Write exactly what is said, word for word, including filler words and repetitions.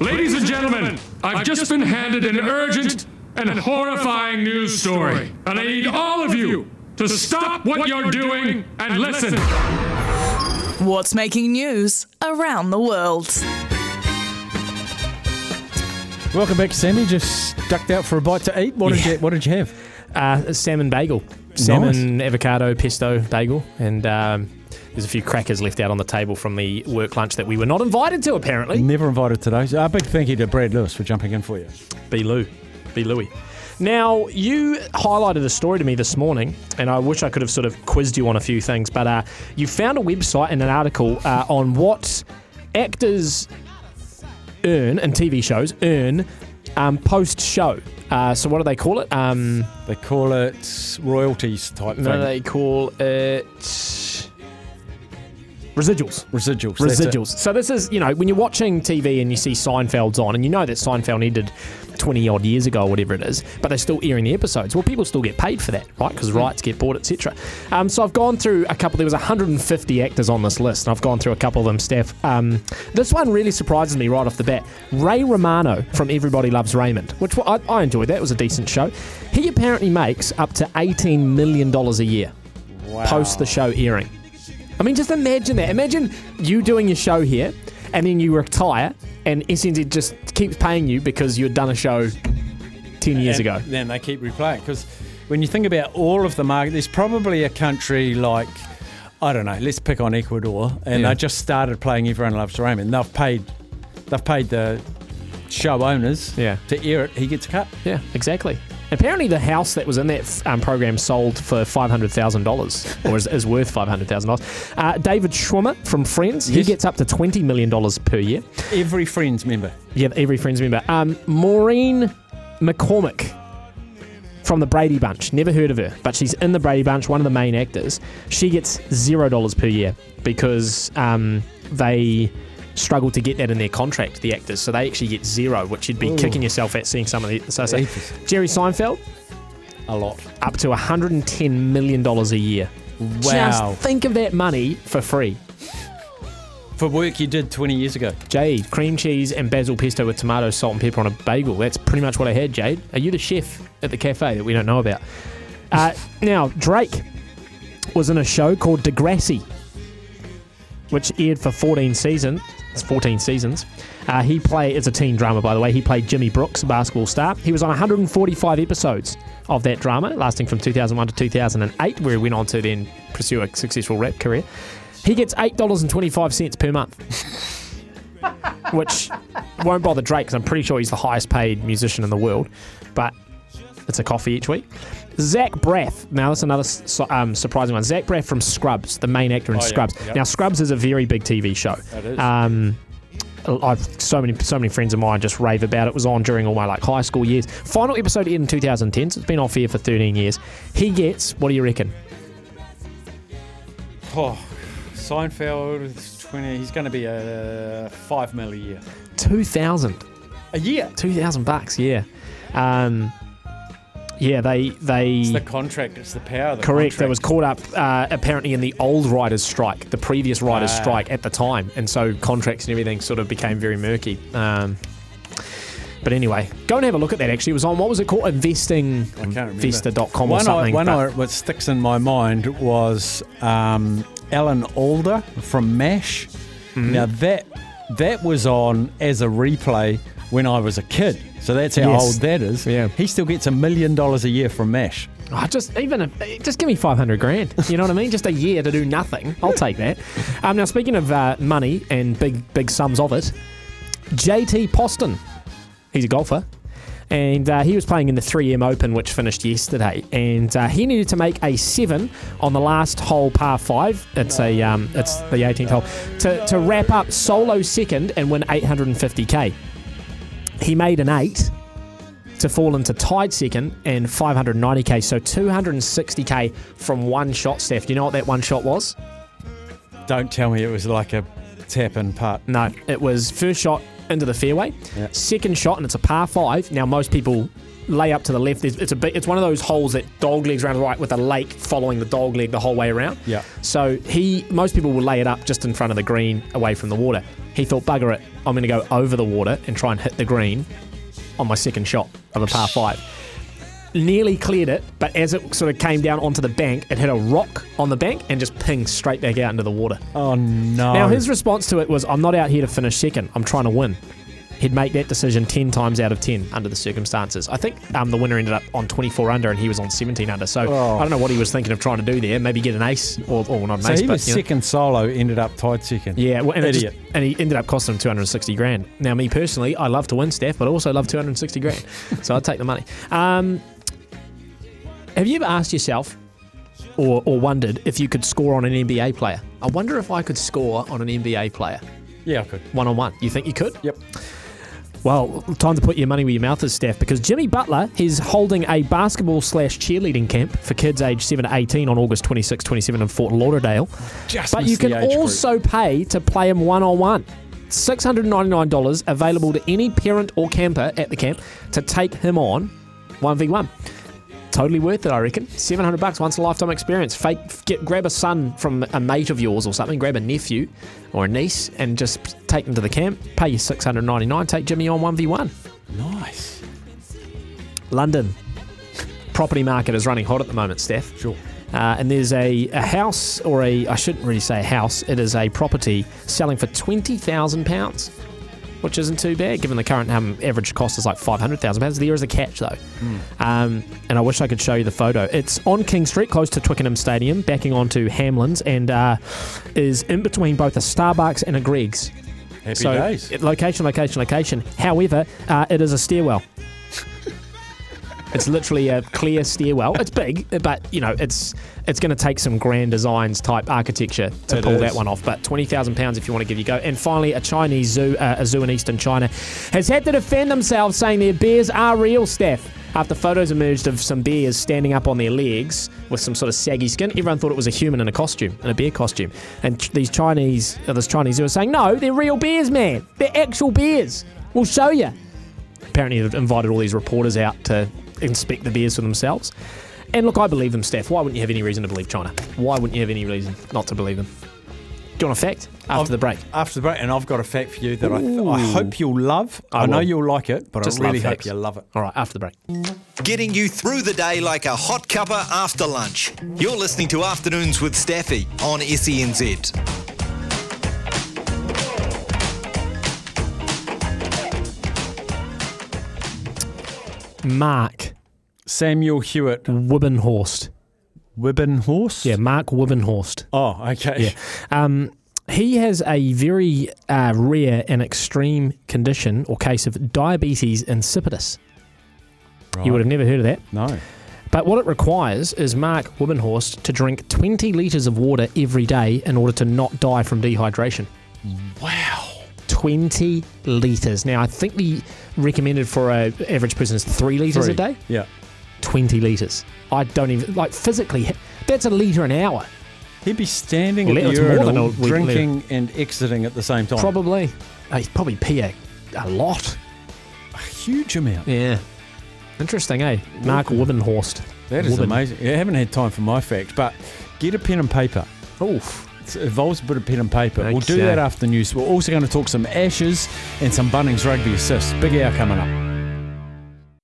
Ladies and gentlemen, I've just been handed an urgent and horrifying news story, and I need all of you to stop what you're doing and listen. What's making news around the world? Welcome back, Sammy. Just ducked out for a bite to eat. What did yeah. you What did you have? Uh, salmon bagel, salmon nice. avocado pesto bagel, and. Um, There's a few crackers left out on the table from the work lunch that we were not invited to, apparently. Never invited today. So a big thank you to Brad Lewis for jumping in for you. B. Lou. B. Louie. Now, you highlighted a story to me this morning, and I wish I could have sort of quizzed you on a few things, but uh, you found a website and an article uh, on what actors earn, and T V shows earn, um, post-show. Uh, so what do they call it? Um, they call it royalties type no, thing. No, they call it... Residuals. Residuals. Residuals. So this is, you know, when you're watching T V and you see Seinfeld's on, and you know that Seinfeld ended twenty-odd years ago or whatever it is, but they're still airing the episodes. Well, people still get paid for that, right? Because rights get bought, et cetera. Um, so I've gone through a couple. There was one hundred fifty actors on this list, and I've gone through a couple of them, Steph. Um, this one really surprises me right off the bat. Ray Romano from Everybody Loves Raymond, which I, I enjoyed. That was a decent show. He apparently makes up to eighteen million dollars a year wow. post the show airing. I mean, just imagine that. Imagine you doing your show here, and then you retire, and S N Z just keeps paying you because you'd done a show ten years and, ago. Then they keep replaying. Because when you think about all of the market, there's probably a country like, I don't know, let's pick on Ecuador, and yeah. they just started playing Everyone Loves Raymond. They've paid, they've paid the show owners yeah. to air it. He gets a cut. Yeah, exactly. Apparently the house that was in that um, program sold for five hundred thousand dollars, or is, is worth five hundred thousand dollars. Uh, David Schwimmer from Friends, yes. he gets up to twenty million dollars per year. Every Friends member. Yeah, every Friends member. Um, Maureen McCormick from the Brady Bunch. Never heard of her, but she's in the Brady Bunch, one of the main actors. She gets zero dollars per year because um, they... struggle to get that in their contract, the actors, so they actually get zero, which you'd be Ooh. kicking yourself at seeing some of the so, so. Jerry Seinfeld, a lot, up to one hundred ten million dollars a year. Wow. Just think of that money for free. For work you did twenty years ago. Jade, cream cheese and basil pesto with tomato, salt and pepper on a bagel. That's pretty much what I had, Jade. Are you the chef at the cafe that we don't know about? Uh, now, Drake was in a show called Degrassi, which aired for fourteen seasons. It's fourteen seasons. Uh, he played, it's a teen drama, by the way. He played Jimmy Brooks, a basketball star. He was on one hundred forty-five episodes of that drama, lasting from two thousand one to two thousand eight, where he went on to then pursue a successful rap career. He gets eight dollars and twenty-five cents per month, which won't bother Drake, because I'm pretty sure he's the highest paid musician in the world, but it's a coffee each week. Zach Braff. Now, that's another su- um, surprising one. Zach Braff from Scrubs, the main actor in oh, Scrubs. Yeah, yep. Now, Scrubs is a very big T V show. That is. Um, I've so many, so many friends of mine just rave about it. It was on during all my like high school years. Final episode aired in two thousand ten, so it's been off air for thirteen years. He gets, what do you reckon? Oh, Seinfeld, twenty. He's going to be a five mil a year. Two thousand a year. Two thousand bucks. Yeah. Um. Yeah, they, they... It's the contract, it's the power of the Correct, contract. That was caught up uh, apparently in the old writer's strike, the previous writer's uh, strike at the time, and so contracts and everything sort of became very murky. Um, but anyway, go and have a look at that, actually. It was on, what was it called? Investing, investor dot com or something. One I, what sticks in my mind was um, Alan Alder from MASH. Mm-hmm. Now, that that was on as a replay when I was a kid. So that's how yes. old that is. Yeah. He still gets a million dollars a year from MASH. Oh, just even a, just give me five hundred grand. You know what I mean? Just a year to do nothing. I'll take that. Um, now, speaking of uh, money and big big sums of it, J T Poston, he's a golfer, and uh, he was playing in the three M Open, which finished yesterday, and uh, he needed to make a seven on the last hole, par five. It's a um, it's the eighteenth hole to to wrap up solo second and win eight hundred and fifty k. He made an eight to fall into tied second and five hundred ninety k, so two hundred sixty k from one shot, Steph. Do you know what that one shot was? Don't tell me it was like a tap and putt. No, it was first shot into the fairway, yep. second shot, and it's a par five. Now, most people lay up to the left. There's, it's a big, it's one of those holes that dog legs around the right with a lake following the dog leg the whole way around. Yeah. So he, most people will lay it up just in front of the green, away from the water. He thought, bugger it, I'm going to go over the water and try and hit the green on my second shot of a par five. Nearly cleared it, but as it sort of came down onto the bank, it hit a rock on the bank and just pinged straight back out into the water. Oh, no. Now, his response to it was, I'm not out here to finish second. I'm trying to win. He'd make that decision ten times out of ten under the circumstances. I think um, the winner ended up on twenty-four under and he was on seventeen under. So oh. I don't know what he was thinking of trying to do there. Maybe get an ace or, or not an so ace. So he was but, second know. solo, ended up tied second. Yeah. Well, and, Idiot. Just, and he ended up costing him two hundred sixty grand. Now, me personally, I love to win, Steph, but I also love two hundred sixty grand. So I'd take the money. Um, have you ever asked yourself or, or wondered if you could score on an N B A player? I wonder if I could score on an N B A player. Yeah, I could. One-on-one. You think you could? Yep. Well, time to put your money where your mouth is, Steph, because Jimmy Butler is holding a basketball slash cheerleading camp for kids aged seven to eighteen on August twenty-sixth, twenty-seventh in Fort Lauderdale. Just but you can also group. pay to play him one-on-one. six hundred ninety-nine dollars available to any parent or camper at the camp to take him on one v one. Totally worth it, I reckon. seven hundred bucks, once a lifetime experience. Fake, get, grab a son from a mate of yours or something, grab a nephew or a niece and just take them to the camp, pay you six hundred ninety-nine, take Jimmy on one v one. Nice. London. Property market is running hot at the moment, Steph. Sure. Uh, and there's a, a house, or a, I shouldn't really say a house, it is a property selling for twenty thousand pounds. Which isn't too bad, given the current um, average cost is like five hundred thousand pounds. There is a catch, though. Mm. Um, and I wish I could show you the photo. It's on King Street, close to Twickenham Stadium, backing onto Hamlin's, and uh, is in between both a Starbucks and a Gregg's. Happy so, days. It, location, location, location. However, uh, it is a stairwell. It's literally a clear stairwell. It's big, but you know it's it's going to take some grand designs type architecture to it pull is. that one off. But twenty thousand pounds if you want to give you go. And finally, a Chinese zoo, uh, a zoo in eastern China, has had to defend themselves, saying their bears are real, Steph. After photos emerged of some bears standing up on their legs with some sort of saggy skin, everyone thought it was a human in a costume, in a bear costume. And ch- these Chinese, uh, this Chinese zoo, are saying, no, they're real bears, man. They're actual bears. We'll show you. Apparently, they've invited all these reporters out to inspect the bears for themselves. And look, I believe them, Steph. Why wouldn't you have any reason to believe China? Why wouldn't you have any reason not to believe them? Do you want a fact? After I've, the break. After the break, and I've got a fact for you that I, th- I hope you'll love. I, I know you'll like it, but Just I really hope you love it. All right, after the break. Getting you through the day like a hot cuppa after lunch. You're listening to Afternoons with Staffy on S E N Z. Mark Samuel Hewitt Wibbenhorst. Wibbenhorst? Yeah, Mark Wibbenhorst. Oh, okay. Yeah. Um, he has a very uh, rare and extreme condition or case of diabetes insipidus. Right. You would have never heard of that. No. But what it requires is Mark Wibbenhorst to drink twenty litres of water every day in order to not die from dehydration. Wow. twenty litres. Now, I think the recommended for an average person is three litres three. a day. Yeah. twenty litres. I don't even, like physically, that's a litre an hour. He'd be standing well, at the urinal, drinking litre. and exiting at the same time. Probably. Uh, he'd probably pee a, a lot. A huge amount. Yeah. Interesting, eh? Mark Wibbenhorst. That is Wibben. amazing. I haven't had time for my fact, but get a pen and paper. Oof. It involves a bit of pen and paper. Okay. We'll do that after the news. We're also going to talk some Ashes and some Bunnings Rugby assists. Big hour coming up.